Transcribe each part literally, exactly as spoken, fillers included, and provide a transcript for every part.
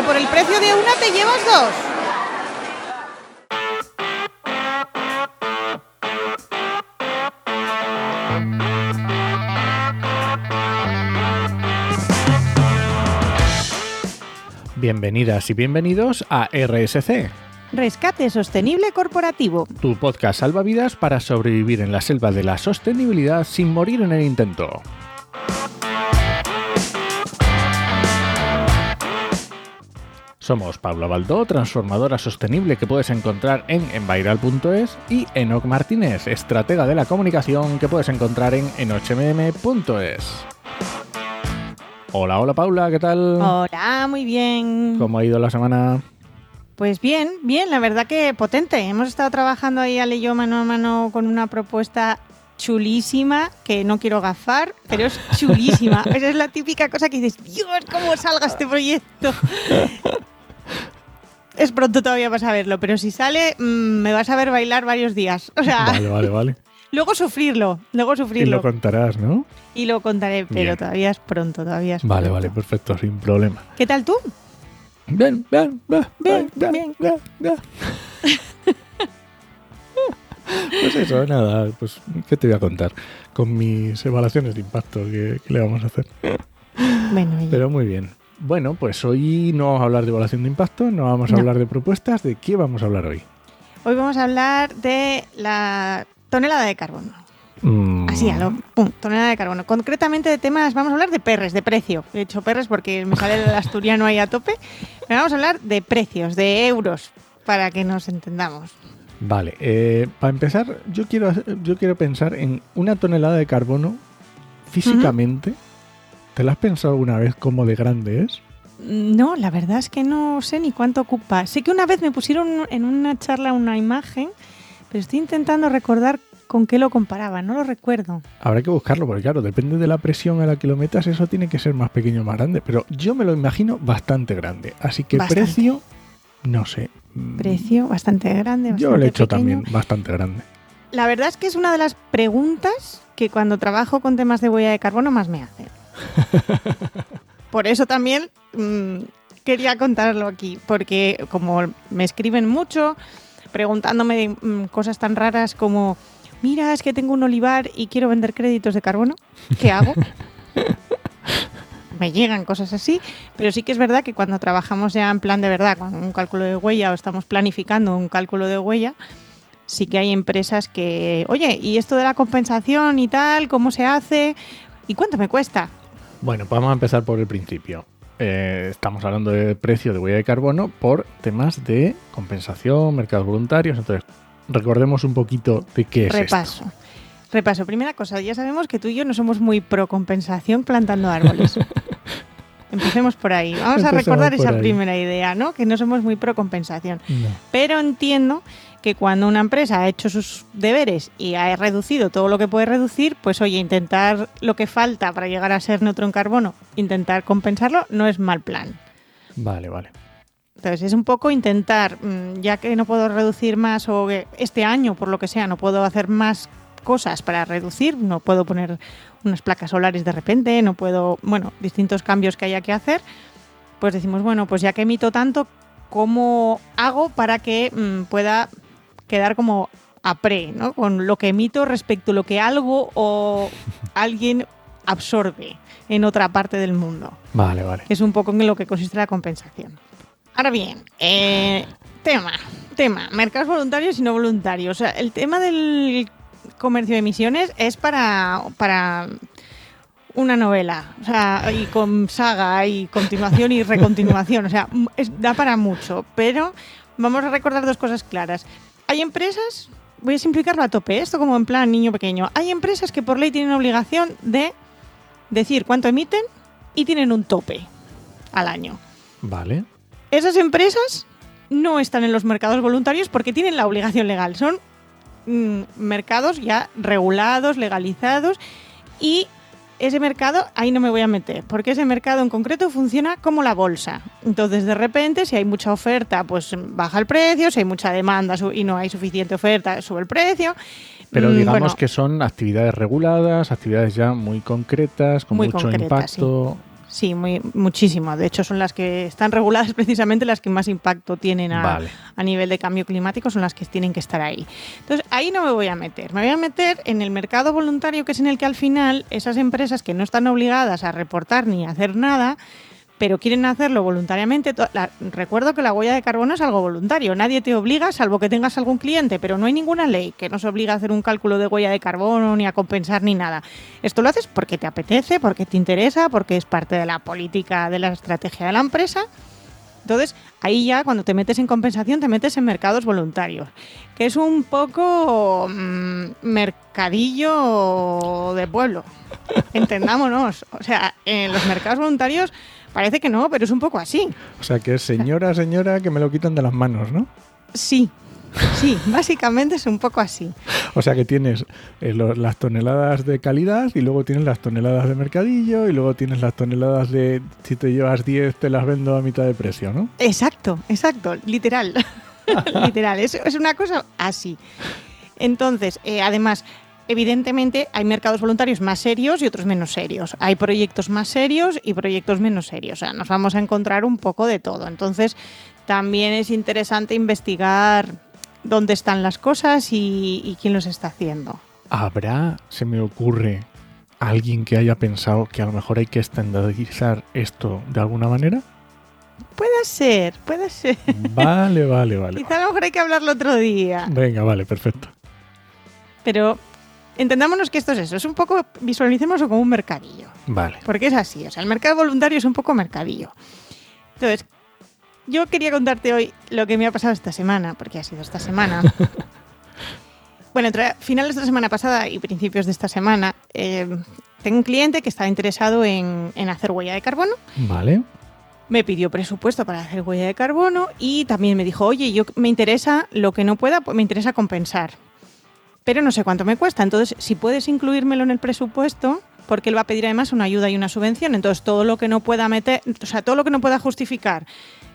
que por el precio de una te llevas dos. Bienvenidas y bienvenidos a R S C, Rescate Sostenible Corporativo, tu podcast salvavidas para sobrevivir en la selva de la sostenibilidad sin morir en el intento. Somos Paula Baldó, transformadora sostenible que puedes encontrar en envirall punto es, y Enoc Martínez, estratega de la comunicación que puedes encontrar en enochmm punto es. Hola, hola Paula, ¿qué tal? Hola, muy bien. ¿Cómo ha ido la semana? Pues bien, bien, la verdad que potente. Hemos estado trabajando ahí Ale y yo mano a mano con una propuesta chulísima, que no quiero gafar, pero es chulísima. Esa es la típica cosa que dices, Dios, ¿cómo salga este proyecto? Es pronto todavía para saberlo, pero si sale mmm, me vas a ver bailar varios días. O sea, vale, vale, vale. Luego sufrirlo, luego sufrirlo. Y lo contarás, ¿no? Y lo contaré, pero bien. todavía es pronto, todavía es Vale, pronto. vale, perfecto, sin problema. ¿Qué tal tú? Bien, bien, bien, bien, bien. bien, bien, bien. Pues eso, nada, pues ¿qué te voy a contar? Con mis evaluaciones de impacto, ¿qué, qué le vamos a hacer? Bueno, y... Pero muy bien. Bueno, pues hoy no vamos a hablar de evaluación de impacto, no vamos a no. hablar de propuestas. ¿De qué vamos a hablar hoy? Hoy vamos a hablar de la... tonelada de carbono. Mm. Así, a lo pum, tonelada de carbono. Concretamente de temas, vamos a hablar de perres, de precio. He hecho perres porque me sale el asturiano ahí a tope. Pero vamos a hablar de precios, de euros, para que nos entendamos. Vale, eh, para empezar, yo quiero, yo quiero pensar en una tonelada de carbono físicamente. Uh-huh. ¿Te la has pensado alguna vez cómo de grande es? No, la verdad es que no sé ni cuánto ocupa. Sé que una vez me pusieron en una charla una imagen... Pero estoy intentando recordar con qué lo comparaba, no lo recuerdo. Habrá que buscarlo, porque claro, depende de la presión a la que lo metas, eso tiene que ser más pequeño o más grande. Pero yo me lo imagino bastante grande. Así que bastante. Precio, no sé. Precio bastante grande. Bastante yo lo he hecho pequeño. También bastante grande. La verdad es que es una de las preguntas que cuando trabajo con temas de huella de carbono más me hacen. Por eso también mmm, quería contarlo aquí, porque como me escriben mucho... preguntándome de, mm, cosas tan raras como, mira, es que tengo un olivar y quiero vender créditos de carbono, ¿qué hago? Me llegan cosas así, pero sí que es verdad que cuando trabajamos ya en plan de verdad con un cálculo de huella o estamos planificando un cálculo de huella, sí que hay empresas que, oye, ¿y esto de la compensación y tal? ¿Cómo se hace? ¿Y cuánto me cuesta? Bueno, pues vamos a empezar por el principio. Eh, estamos hablando de precio de huella de carbono por temas de compensación, mercados voluntarios. Entonces, recordemos un poquito de qué es Repaso. esto. Repaso. Primera cosa, ya sabemos que tú y yo no somos muy pro compensación plantando árboles. Empecemos por ahí. Vamos Empezamos a recordar esa ahí. primera idea, ¿no? Que no somos muy pro compensación. No. Pero entiendo que cuando una empresa ha hecho sus deberes y ha reducido todo lo que puede reducir, pues oye, intentar lo que falta para llegar a ser neutro en carbono, intentar compensarlo, no es mal plan. Vale, vale. Entonces es un poco intentar, ya que no puedo reducir más o que este año, por lo que sea, no puedo hacer más cosas para reducir, no puedo poner unas placas solares de repente, no puedo, bueno, distintos cambios que haya que hacer, pues decimos, bueno, pues ya que emito tanto, ¿cómo hago para que mmm, pueda quedar como a pre, ¿no? Con lo que emito respecto a lo que algo o alguien absorbe en otra parte del mundo. Vale, vale. Es un poco en lo que consiste la compensación. Ahora bien, eh, tema, tema, mercados voluntarios y no voluntarios. O sea, el tema del comercio de emisiones es para, para una novela, o sea, y con saga y continuación y recontinuación, o sea, es, da para mucho, pero vamos a recordar dos cosas claras. Hay empresas, voy a simplificarlo a tope, esto como en plan niño pequeño, hay empresas que por ley tienen obligación de decir cuánto emiten y tienen un tope al año. Vale. Esas empresas no están en los mercados voluntarios porque tienen la obligación legal, son mm, mercados ya regulados, legalizados, y ese mercado ahí no me voy a meter, porque ese mercado en concreto funciona como la bolsa. Entonces, de repente, si hay mucha oferta, pues baja el precio, si hay mucha demanda y no hay suficiente oferta, sube el precio. Pero digamos bueno, que son actividades reguladas, actividades ya muy concretas, con muy mucho concretas, impacto. Sí. Sí, muy, muchísimas. De hecho, son las que están reguladas, precisamente las que más impacto tienen a, vale. a nivel de cambio climático, son las que tienen que estar ahí. Entonces, ahí no me voy a meter. Me voy a meter en el mercado voluntario, que es en el que al final esas empresas que no están obligadas a reportar ni a hacer nada, pero quieren hacerlo voluntariamente. La, recuerdo que la huella de carbono es algo voluntario. Nadie te obliga, salvo que tengas algún cliente, pero no hay ninguna ley que nos obligue a hacer un cálculo de huella de carbono, ni a compensar, ni nada. Esto lo haces porque te apetece, porque te interesa, porque es parte de la política, de la estrategia de la empresa. Entonces, ahí ya cuando te metes en compensación, te metes en mercados voluntarios, que es un poco mmm, mercadillo de pueblo, entendámonos. O sea, en los mercados voluntarios parece que no, pero es un poco así. O sea, que es señora, señora, que me lo quitan de las manos, ¿no? Sí, sí, básicamente es un poco así. O sea, que tienes eh, lo, las toneladas de calidad y luego tienes las toneladas de mercadillo y luego tienes las toneladas de si te llevas diez te las vendo a mitad de precio, ¿no? Exacto, exacto, literal. Literal, es, es una cosa así. Entonces, eh, además... Evidentemente hay mercados voluntarios más serios y otros menos serios. Hay proyectos más serios y proyectos menos serios. O sea, nos vamos a encontrar un poco de todo. Entonces, también es interesante investigar dónde están las cosas y, y quién los está haciendo. ¿Habrá, se me ocurre, alguien que haya pensado que a lo mejor hay que estandarizar esto de alguna manera? Puede ser, puede ser. Vale, vale, vale. Quizá a lo mejor hay que hablarlo otro día. Venga, vale, perfecto. Pero... entendámonos que esto es eso, es un poco, visualicémoslo como un mercadillo. Vale. Porque es así, o sea, el mercado voluntario es un poco mercadillo. Entonces, yo quería contarte hoy lo que me ha pasado esta semana, porque ha sido esta semana. Bueno, entre finales de la semana pasada y principios de esta semana, eh, tengo un cliente que está interesado en, en hacer huella de carbono. Vale. Me pidió presupuesto para hacer huella de carbono y también me dijo, oye, yo me interesa lo que no pueda, pues me interesa compensar. Pero no sé cuánto me cuesta. Entonces, si puedes incluírmelo en el presupuesto, porque él va a pedir además una ayuda y una subvención. Entonces, todo lo que no pueda meter, o sea, todo lo que no pueda justificar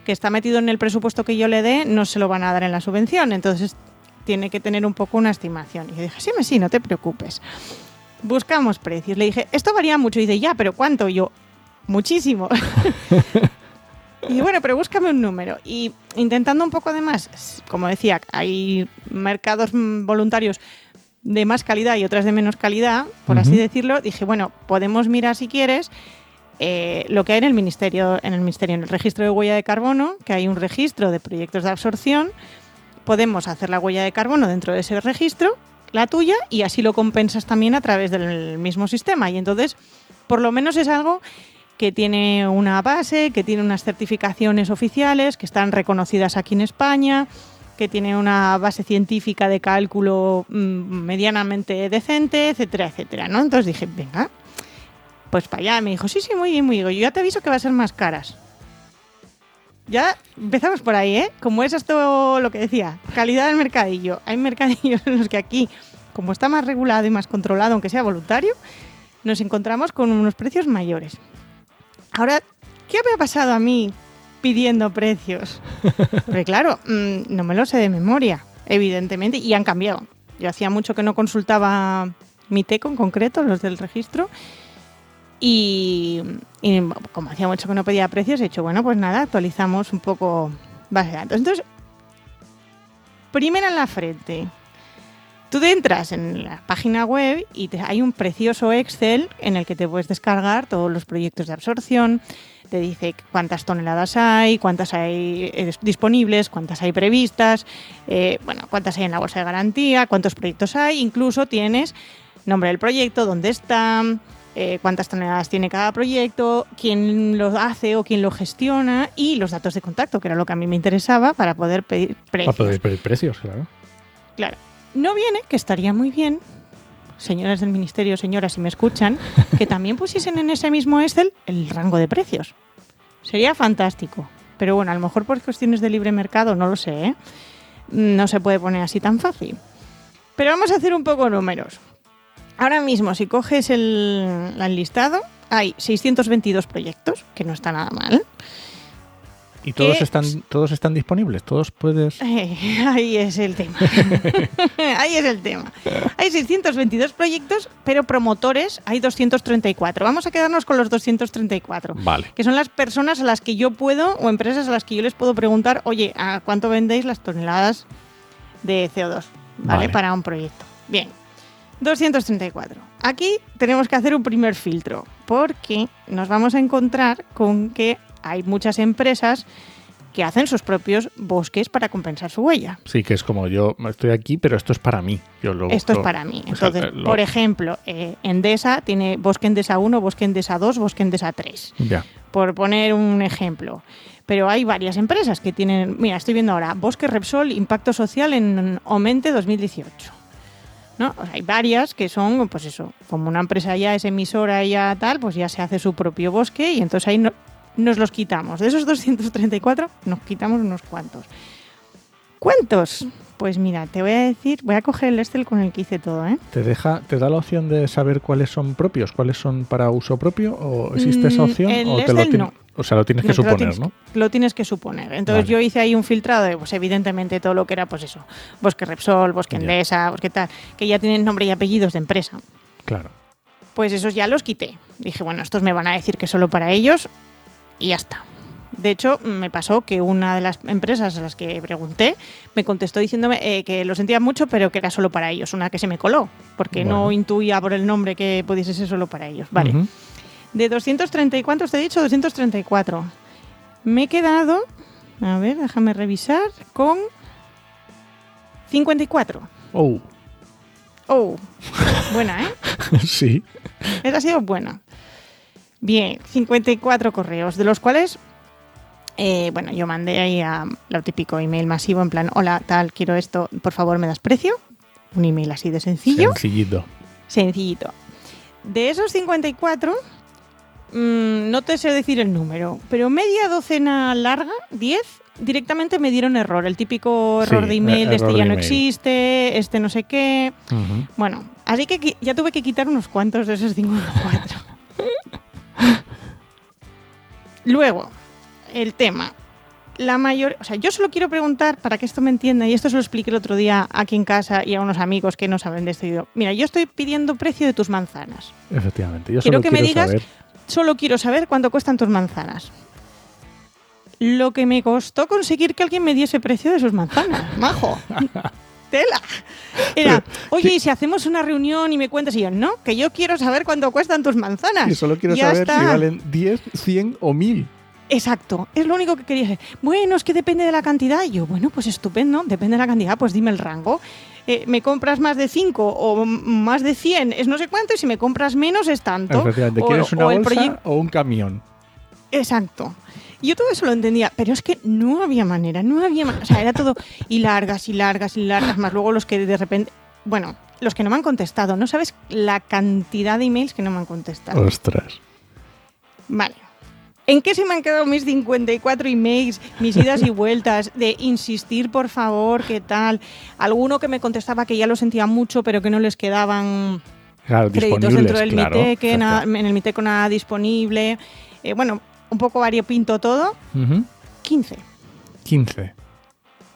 que está metido en el presupuesto que yo le dé, no se lo van a dar en la subvención. Entonces, tiene que tener un poco una estimación. Y yo dije, sí, sí, no te preocupes. Buscamos precios. Le dije, esto varía mucho. Y dice, ya, pero ¿cuánto? Y yo, muchísimo. Y bueno, pero búscame un número. Y intentando un poco de más, como decía, hay mercados voluntarios de más calidad y otras de menos calidad, por uh-huh. así decirlo, dije, bueno, podemos mirar si quieres eh, lo que hay en el ministerio, en el ministerio, en el registro de huella de carbono, que hay un registro de proyectos de absorción, podemos hacer la huella de carbono dentro de ese registro, la tuya, y así lo compensas también a través del mismo sistema. Y entonces, por lo menos es algo que tiene una base, que tiene unas certificaciones oficiales, que están reconocidas aquí en España, que tiene una base científica de cálculo medianamente decente, etcétera, etcétera, ¿no? Entonces dije, venga, pues para allá. Me dijo, sí, sí, muy bien, muy bien. Yo ya te aviso que va a ser más caras. Ya empezamos por ahí, ¿eh? Como es esto lo que decía, calidad del mercadillo. Hay mercadillos en los que aquí, como está más regulado y más controlado, aunque sea voluntario, nos encontramos con unos precios mayores. Ahora, ¿qué me ha pasado a mí pidiendo precios? Porque claro, no me lo sé de memoria, evidentemente, y han cambiado. Yo hacía mucho que no consultaba MITECO en concreto, los del registro, y, y como hacía mucho que no pedía precios, he dicho, bueno, pues nada, actualizamos un poco base de datos. Entonces, primera en la frente. Tú te entras en la página web y te, hay un precioso Excel en el que te puedes descargar todos los proyectos de absorción. Te dice cuántas toneladas hay, cuántas hay eh, disponibles, cuántas hay previstas, eh, bueno, cuántas hay en la bolsa de garantía, cuántos proyectos hay. Incluso tienes nombre del proyecto, dónde está, eh, cuántas toneladas tiene cada proyecto, quién lo hace o quién lo gestiona y los datos de contacto, que era lo que a mí me interesaba para poder pedir precios. Para poder pedir precios, claro. Claro. No viene, que estaría muy bien, señoras del ministerio, señoras, si me escuchan, que también pusiesen en ese mismo Excel el rango de precios. Sería fantástico. Pero bueno, a lo mejor por cuestiones de libre mercado, no lo sé, ¿eh? No se puede poner así tan fácil. Pero vamos a hacer un poco números. Ahora mismo, si coges el, el listado, hay seiscientos veintidós proyectos, que no está nada mal. ¿Y todos que... están todos están disponibles? ¿Todos puedes...? Eh, ahí es el tema. ahí es el tema. Hay seiscientos veintidós proyectos, pero promotores hay doscientos treinta y cuatro. Vamos a quedarnos con los doscientos treinta y cuatro. Vale. Que son las personas a las que yo puedo, o empresas a las que yo les puedo preguntar, oye, ¿a cuánto vendéis las toneladas de C O dos? ¿Vale? Vale. Para un proyecto. Bien. doscientos treinta y cuatro. Aquí tenemos que hacer un primer filtro, porque nos vamos a encontrar con que hay muchas empresas que hacen sus propios bosques para compensar su huella. Sí, que es como yo estoy aquí, pero esto es para mí. Yo lo, esto lo, es para mí. Entonces, o sea, lo... por ejemplo, eh, Endesa tiene Bosque Endesa uno, Bosque Endesa dos, Bosque Endesa tres. Ya. Por poner un ejemplo. Pero hay varias empresas que tienen... Mira, estoy viendo ahora Bosque Repsol, Impacto Social en Omente dos mil dieciocho. ¿No? O sea, hay varias que son, pues eso, como una empresa ya es emisora, ya tal, pues ya se hace su propio bosque y entonces ahí... No, nos los quitamos. De esos doscientos treinta y cuatro, nos quitamos unos cuantos. ¿Cuántos? Pues mira, te voy a decir... Voy a coger el Excel con el que hice todo, ¿eh? ¿Te deja, te da la opción de saber cuáles son propios? ¿Cuáles son para uso propio? ¿O existe esa opción? Mm, el o te Excel lo ti- no. O sea, lo tienes no, que suponer, lo tienes, ¿no? Lo tienes que suponer. Entonces vale. Yo hice ahí un filtrado de, pues evidentemente, todo lo que era, pues eso, Bosque Repsol, Bosque Endesa, Bosque tal, que ya tienen nombre y apellidos de empresa. Claro. Pues esos ya los quité. Dije, bueno, estos me van a decir que solo para ellos... Y ya está. De hecho, me pasó que una de las empresas a las que pregunté me contestó diciéndome eh, que lo sentía mucho, pero que era solo para ellos. Una que se me coló, porque bueno. No intuía por el nombre que pudiese ser solo para ellos. Vale. Uh-huh. De doscientos treinta y cuatro, te he dicho doscientos treinta y cuatro. Me he quedado, a ver, déjame revisar, con cincuenta y cuatro. Oh. Oh. Buena, ¿eh? Sí. Esa ha sido buena. Bien, cincuenta y cuatro correos, de los cuales, eh, bueno, yo mandé ahí a lo típico email masivo, en plan, hola, tal, quiero esto, por favor, ¿me das precio? Un email así de sencillo. Sencillito. Sencillito. De esos cincuenta y cuatro, mmm, no te sé decir el número, pero media docena larga, diez, directamente me dieron error, el típico error sí, de email, de este ya no existe, este no sé qué. Uh-huh. Bueno, así que ya tuve que quitar unos cuantos de esos cincuenta y cuatro. Luego, el tema. La mayor, o sea, yo solo quiero preguntar para que esto me entienda, y esto se lo expliqué el otro día aquí en casa y a unos amigos que no saben de esto. Yo, mira, yo estoy pidiendo precio de tus manzanas. Efectivamente, yo solo quiero que quiero me digas, saber. Solo quiero saber cuánto cuestan tus manzanas. Lo que me costó conseguir que alguien me diese precio de sus manzanas, majo. Tela. Era, oye, ¿y si hacemos una reunión y me cuentas? Y yo, no, que yo quiero saber cuánto cuestan tus manzanas. Y solo quiero ya saber está. Si valen diez, cien o mil. Exacto, es lo único que quería decir. Bueno, es que depende de la cantidad. Y yo, bueno, pues estupendo, depende de la cantidad, pues dime el rango. Eh, me compras más de cinco o más de cien, es no sé cuánto, y si me compras menos es tanto. Efectivamente, ¿quieres una o bolsa proyect... o un camión? Exacto. Yo todo eso lo entendía, pero es que no había manera, no había manera. O sea, era todo y largas y largas y largas, más luego los que de repente... Bueno, los que no me han contestado. No sabes la cantidad de emails que no me han contestado. ¡Ostras! Vale. ¿En qué se me han quedado mis cincuenta y cuatro emails, mis idas y vueltas, de insistir, por favor, qué tal? Alguno que me contestaba que ya lo sentía mucho, pero que no les quedaban... Claro, créditos dentro del claro, MITECO, en el MITECO nada disponible. Eh, bueno... Un poco variopinto todo. Uh-huh. quince. quince.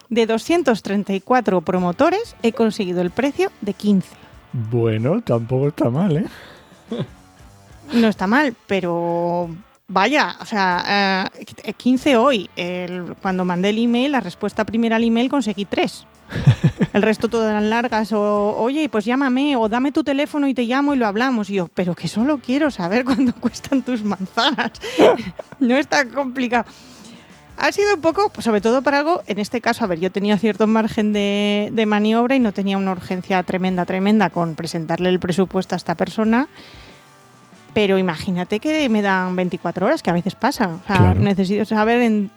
De doscientos treinta y cuatro promotores he conseguido el precio de quince. Bueno, tampoco está mal, ¿eh? No está mal, pero vaya, o sea, eh, quince hoy. El, cuando mandé el email, la respuesta primera al email conseguí tres. El resto todas eran largas o, oye, pues llámame o dame tu teléfono y te llamo y lo hablamos. Y yo, pero que solo quiero saber cuánto cuestan tus manzanas. No es tan complicado. Ha sido un poco, pues sobre todo para algo, en este caso, a ver, yo tenía cierto margen de, de maniobra y no tenía una urgencia tremenda, tremenda con presentarle el presupuesto a esta persona. Pero imagínate que me dan veinticuatro horas, que a veces pasa. O sea, claro. Necesito saber... en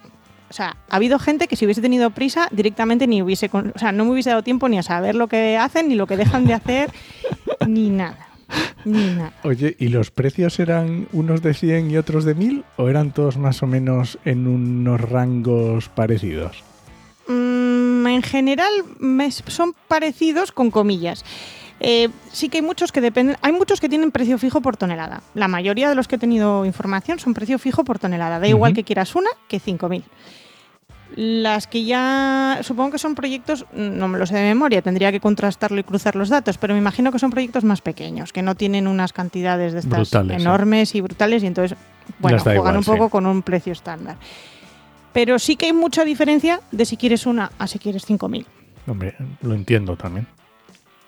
O sea, ha habido gente que si hubiese tenido prisa directamente ni hubiese, o sea, no me hubiese dado tiempo ni a saber lo que hacen, ni lo que dejan de hacer, ni nada, ni nada. Oye, ¿y los precios eran unos de cien y otros de mil o eran todos más o menos en unos rangos parecidos? Mm, en general son parecidos con comillas. Eh, sí que hay muchos que dependen, hay muchos que tienen precio fijo por tonelada. La mayoría de los que he tenido información son precio fijo por tonelada. Da igual uh-huh. que quieras una que cinco mil. Las que ya, supongo que son proyectos, no me lo sé de memoria, tendría que contrastarlo y cruzar los datos, pero me imagino que son proyectos más pequeños, que no tienen unas cantidades de estas brutales, enormes sí. y brutales, y entonces, bueno, juegan igual, un poco sí. con un precio estándar. Pero sí que hay mucha diferencia de si quieres una a si quieres cinco mil. Hombre, lo entiendo también.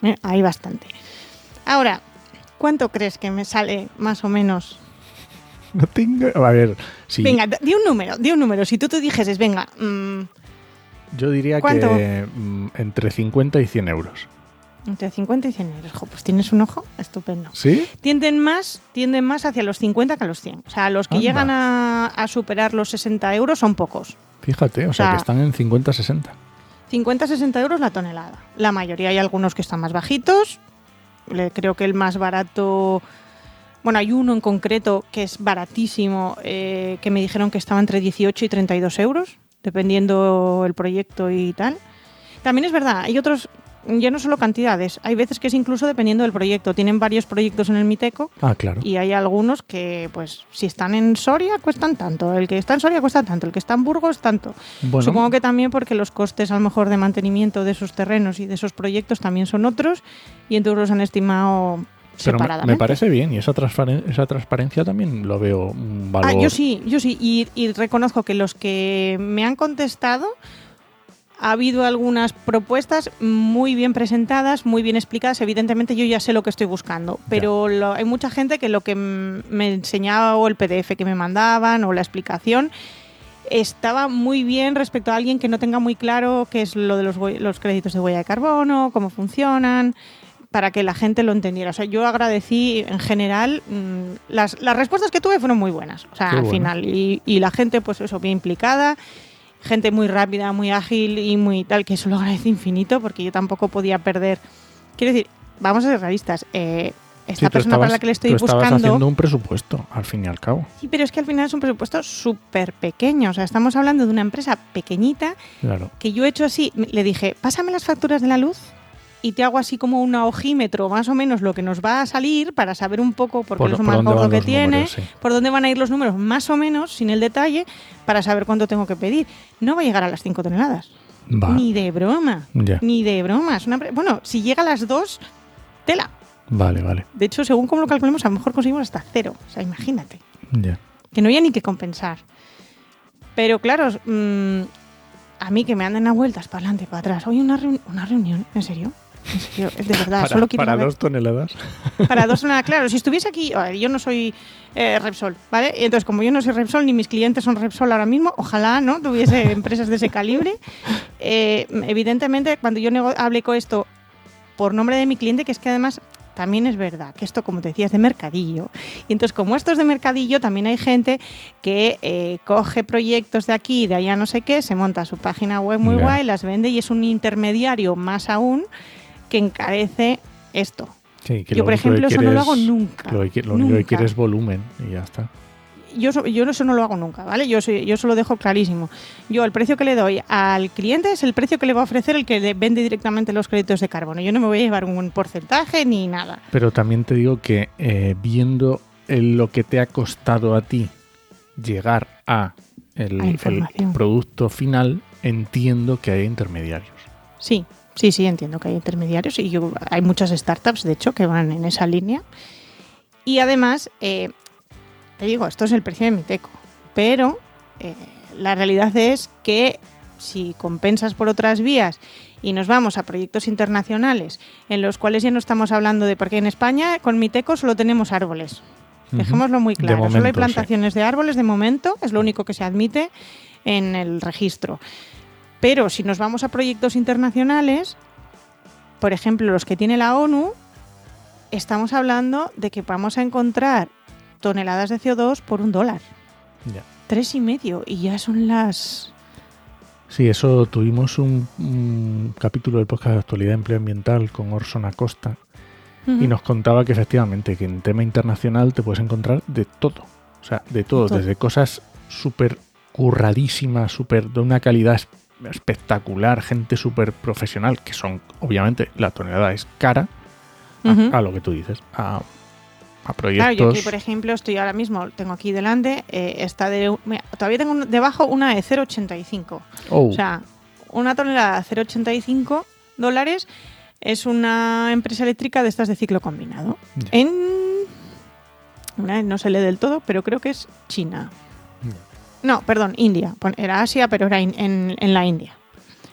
Eh, hay bastante. Ahora, ¿cuánto crees que me sale más o menos? No tengo... A ver, sí. Venga, di un número, di un número. Si tú te dijeses, venga... Mmm, yo diría ¿cuánto? Que mm, entre cincuenta y cien euros. Entre cincuenta y cien euros. Jo, pues tienes un ojo estupendo. ¿Sí? Tienden más, tienden más hacia los cincuenta que a los cien. O sea, los que Anda. llegan a, a superar los sesenta euros son pocos. Fíjate, o, o sea, que están en cincuenta a sesenta. cincuenta a sesenta euros la tonelada. La mayoría, hay algunos que están más bajitos. Creo que el más barato... Bueno, hay uno en concreto que es baratísimo, eh, que me dijeron que estaba entre dieciocho y treinta y dos euros, dependiendo el proyecto y tal. También es verdad, hay otros, ya no solo cantidades, hay veces que es incluso dependiendo del proyecto. Tienen varios proyectos en el MITECO ah, claro. y hay algunos que, pues, si están en Soria cuestan tanto, el que está en Soria cuesta tanto, el que está en Burgos tanto. Bueno. Supongo que también porque los costes a lo mejor de mantenimiento de esos terrenos y de esos proyectos también son otros y entonces los han estimado... Pero me parece bien y esa, transparen- esa transparencia también lo veo un valor. Ah, yo sí, yo sí. Y, y reconozco que los que me han contestado ha habido algunas propuestas muy bien presentadas, muy bien explicadas. Evidentemente yo ya sé lo que estoy buscando, pero lo, hay mucha gente que lo que m- me enseñaba o el P D F que me mandaban o la explicación estaba muy bien respecto a alguien que no tenga muy claro qué es lo de los, hu- los créditos de huella de carbono, cómo funcionan... para que la gente lo entendiera. O sea, yo agradecí en general mmm, las, las respuestas que tuve fueron muy buenas. O sea, Qué al bueno. final y, y la gente, pues eso, bien implicada, gente muy rápida, muy ágil y muy tal, que eso lo agradecí infinito porque yo tampoco podía perder. Quiero decir, vamos a ser realistas. Eh, esta sí, persona estabas, para la que le estoy tú buscando. Estabas haciendo un presupuesto, al fin y al cabo. Sí, pero es que al final es un presupuesto súper pequeño. O sea, estamos hablando de una empresa pequeñita claro. que yo he hecho así. Le dije, pásame las facturas de la luz. Y te hago así como un ojímetro, más o menos lo que nos va a salir, para saber un poco, porque es un marco que tiene, números, sí. por dónde van a ir los números, más o menos, sin el detalle, para saber cuánto tengo que pedir. No va a llegar a las cinco toneladas. Va. Ni de broma. Yeah. Ni de broma. Es una pre- bueno, si llega a las dos, tela. Vale, vale. De hecho, según cómo lo calculemos, a lo mejor conseguimos hasta cero. O sea, imagínate. Yeah. Que no haya ni que compensar. Pero claro... Mmm, a mí que me anden a vueltas para adelante, para atrás. Oye, una, reuni- una reunión, ¿en serio? En serio, es de verdad. Para, solo quiero para dos toneladas. Para dos toneladas, claro. Si estuviese aquí, yo no soy eh, Repsol, ¿vale? Entonces, como yo no soy Repsol, ni mis clientes son Repsol ahora mismo, ojalá no tuviese empresas de ese calibre. Eh, evidentemente, cuando yo nego- hablé con esto por nombre de mi cliente, que es que además también es verdad que esto, como te decía, es de mercadillo. Y entonces, como esto es de mercadillo, también hay gente que eh, coge proyectos de aquí, de allá no sé qué, se monta su página web muy yeah. guay, las vende y es un intermediario más aún que encarece esto. Sí, que yo, por ejemplo, eso no lo hago nunca. Lo, que, lo nunca. único que quiere es volumen y ya está. Yo, yo eso no lo hago nunca, ¿vale? Yo, yo eso lo dejo clarísimo. Yo el precio que le doy al cliente es el precio que le va a ofrecer el que le vende directamente los créditos de carbono. Yo no me voy a llevar un porcentaje ni nada. Pero también te digo que eh, viendo el, lo que te ha costado a ti llegar a el, el producto final, entiendo que hay intermediarios. Sí, sí, sí, entiendo que hay intermediarios y yo, hay muchas startups, de hecho, que van en esa línea. Y además... Eh, Te digo, esto es el precio de MITECO, pero eh, la realidad es que si compensas por otras vías y nos vamos a proyectos internacionales en los cuales ya no estamos hablando de... Porque en España con MITECO solo tenemos árboles, uh-huh. dejémoslo muy claro, momento, solo hay plantaciones sí. de árboles de momento, es lo único que se admite en el registro. Pero si nos vamos a proyectos internacionales, por ejemplo los que tiene la ONU, estamos hablando de que vamos a encontrar toneladas de C O dos por un dólar. Ya. Tres y medio. Y ya son las... Sí, eso tuvimos un, un capítulo del podcast de Actualidad de Empleo Ambiental con Orson Acosta uh-huh. y nos contaba que efectivamente que en tema internacional te puedes encontrar de todo. O sea, de todo. todo. Desde cosas súper curradísimas, súper de una calidad espectacular, gente súper profesional, que son, obviamente, la tonelada es cara, uh-huh. a, a lo que tú dices, a... a proyectos. Claro, yo aquí, por ejemplo, estoy ahora mismo, tengo aquí delante, eh, está de, mira, todavía tengo un, debajo una de cero coma ochenta y cinco. Oh. O sea, una tonelada de cero coma ochenta y cinco dólares es una empresa eléctrica de estas de ciclo combinado. Yeah. En, no se lee del todo, pero creo que es China. Yeah. No, perdón, India. Era Asia, pero era in, en, en la India.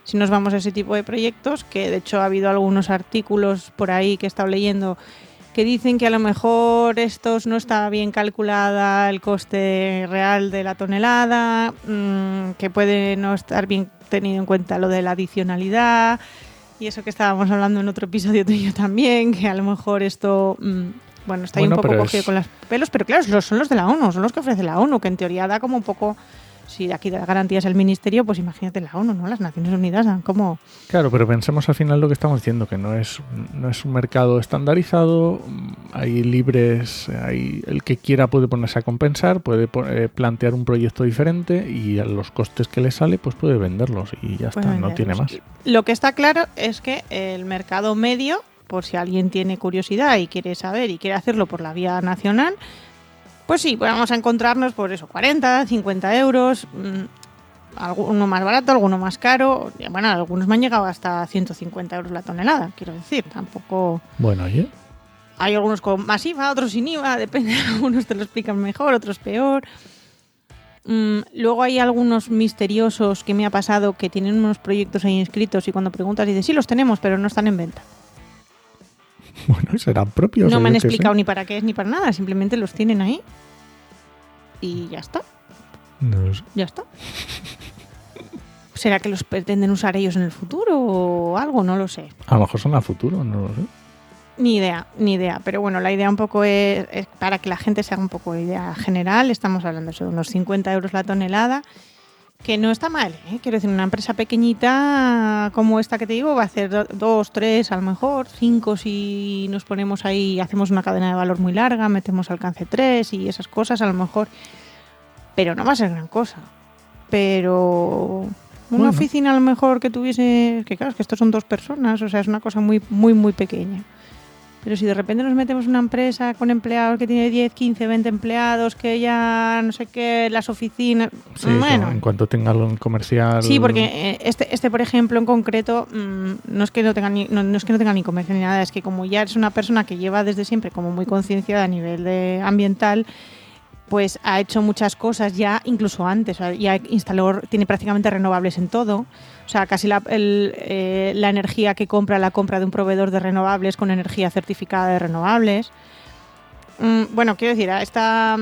Si nos vamos a ese tipo de proyectos, que de hecho ha habido algunos artículos por ahí que he estado leyendo que dicen que a lo mejor estos no está bien calculada el coste real de la tonelada, mmm, que puede no estar bien tenido en cuenta lo de la adicionalidad y eso que estábamos hablando en otro episodio tuyo también, que a lo mejor esto... Mmm, bueno, está ahí bueno, un poco cogido es... con los pelos, pero claro, son los de la ONU, son los que ofrece la ONU, que en teoría da como un poco... Si de aquí da garantías el ministerio, pues imagínate la ONU, ¿no? Las Naciones Unidas dan como... Claro, pero pensemos al final lo que estamos diciendo, que no es, no es un mercado estandarizado, hay libres, hay el que quiera puede ponerse a compensar, puede eh, plantear un proyecto diferente y a los costes que le sale, pues puede venderlos y ya pues está, venderlos. No tiene más. Lo que está claro es que el mercado medio, por si alguien tiene curiosidad y quiere saber y quiere hacerlo por la vía nacional... Pues sí, pues vamos a encontrarnos por eso, cuarenta, cincuenta euros, mmm, alguno más barato, alguno más caro. Bueno, algunos me han llegado hasta ciento cincuenta euros la tonelada, quiero decir, tampoco... Bueno, oye. Hay algunos con más I V A, otros sin I V A, depende, algunos te lo explican mejor, otros peor. Mm, luego hay algunos misteriosos que me ha pasado que tienen unos proyectos ahí inscritos y cuando preguntas dices, sí, los tenemos, pero no están en venta. Bueno, serán propios. No me han explicado ni para qué es ni para nada, simplemente los tienen ahí. Y ya está. No lo sé. Ya está. ¿Será que los pretenden usar ellos en el futuro o algo? No lo sé. A lo mejor son a futuro, no lo sé. Ni idea, ni idea. Pero bueno, la idea un poco es, es para que la gente se haga un poco de idea general. Estamos hablando de unos cincuenta euros la tonelada. Que no está mal, ¿eh? Quiero decir, una empresa pequeñita como esta que te digo va a hacer do- dos, tres, a lo mejor, cinco si nos ponemos ahí, hacemos una cadena de valor muy larga, metemos alcance tres y esas cosas a lo mejor. Pero no va a ser gran cosa. Pero una bueno. oficina a lo mejor que tuviese, que claro, es que estos son dos personas, o sea, es una cosa muy, muy, muy pequeña. Pero si de repente nos metemos en una empresa con empleados que tiene diez, quince, veinte empleados, que ya no sé qué, las oficinas... Sí, bueno, en cuanto tenga algo comercial... Sí, porque este, este por ejemplo, en concreto, no es que no tenga ni, no, no es que no tenga ni comercio ni nada, es que como ya es una persona que lleva desde siempre como muy concienciada a nivel de ambiental, pues ha hecho muchas cosas ya incluso antes, ya instaló, tiene prácticamente renovables en todo. O sea, casi la, el, eh, la energía que compra, la compra de un proveedor de renovables con energía certificada de renovables. Mm, bueno, quiero decir, está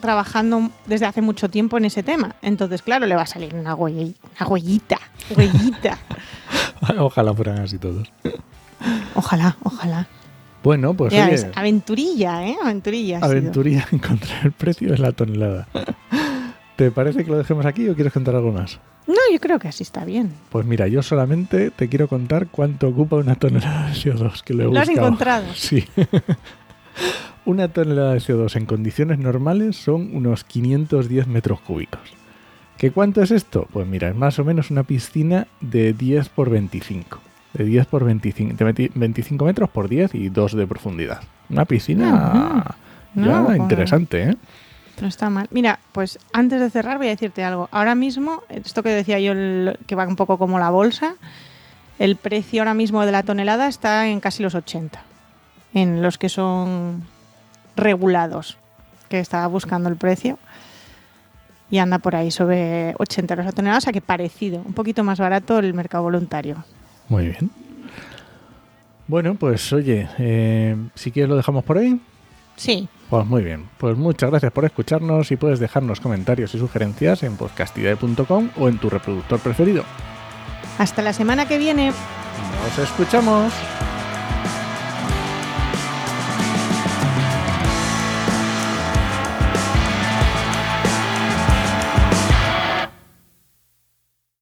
trabajando desde hace mucho tiempo en ese tema. Entonces, claro, le va a salir una, huell- una huellita, huellita. Ojalá fueran así todos. Ojalá, ojalá. Bueno, pues ya oye, ves, aventurilla, ¿eh? Aventurilla. Aventurilla sido. Encontrar el precio de la tonelada. ¿Te parece que lo dejemos aquí o quieres contar algo más? No, yo creo que así está bien. Pues mira, yo solamente te quiero contar cuánto ocupa una tonelada de C O dos, que lo he buscado. ¿Lo has encontrado? Sí. Una tonelada de C O dos en condiciones normales son unos quinientos diez metros cúbicos. ¿Qué cuánto es esto? Pues mira, es más o menos una piscina de diez por veinticinco. De diez por veinticinco, de veinticinco metros por diez y dos de profundidad. Una piscina no, no, ya no, interesante, ¿eh? No está mal. Mira, pues antes de cerrar voy a decirte algo. Ahora mismo, esto que decía yo, el, que va un poco como la bolsa, el precio ahora mismo de la tonelada está en casi los ochenta, en los que son regulados, que estaba buscando el precio. Y anda por ahí sobre ochenta euros la tonelada, o sea que parecido, un poquito más barato el mercado voluntario. Muy bien. Bueno, pues oye, eh, si quieres lo dejamos por ahí. Sí. Pues muy bien. Pues muchas gracias por escucharnos y puedes dejarnos comentarios y sugerencias en podcastidae punto com o en tu reproductor preferido. Hasta la semana que viene. Nos escuchamos.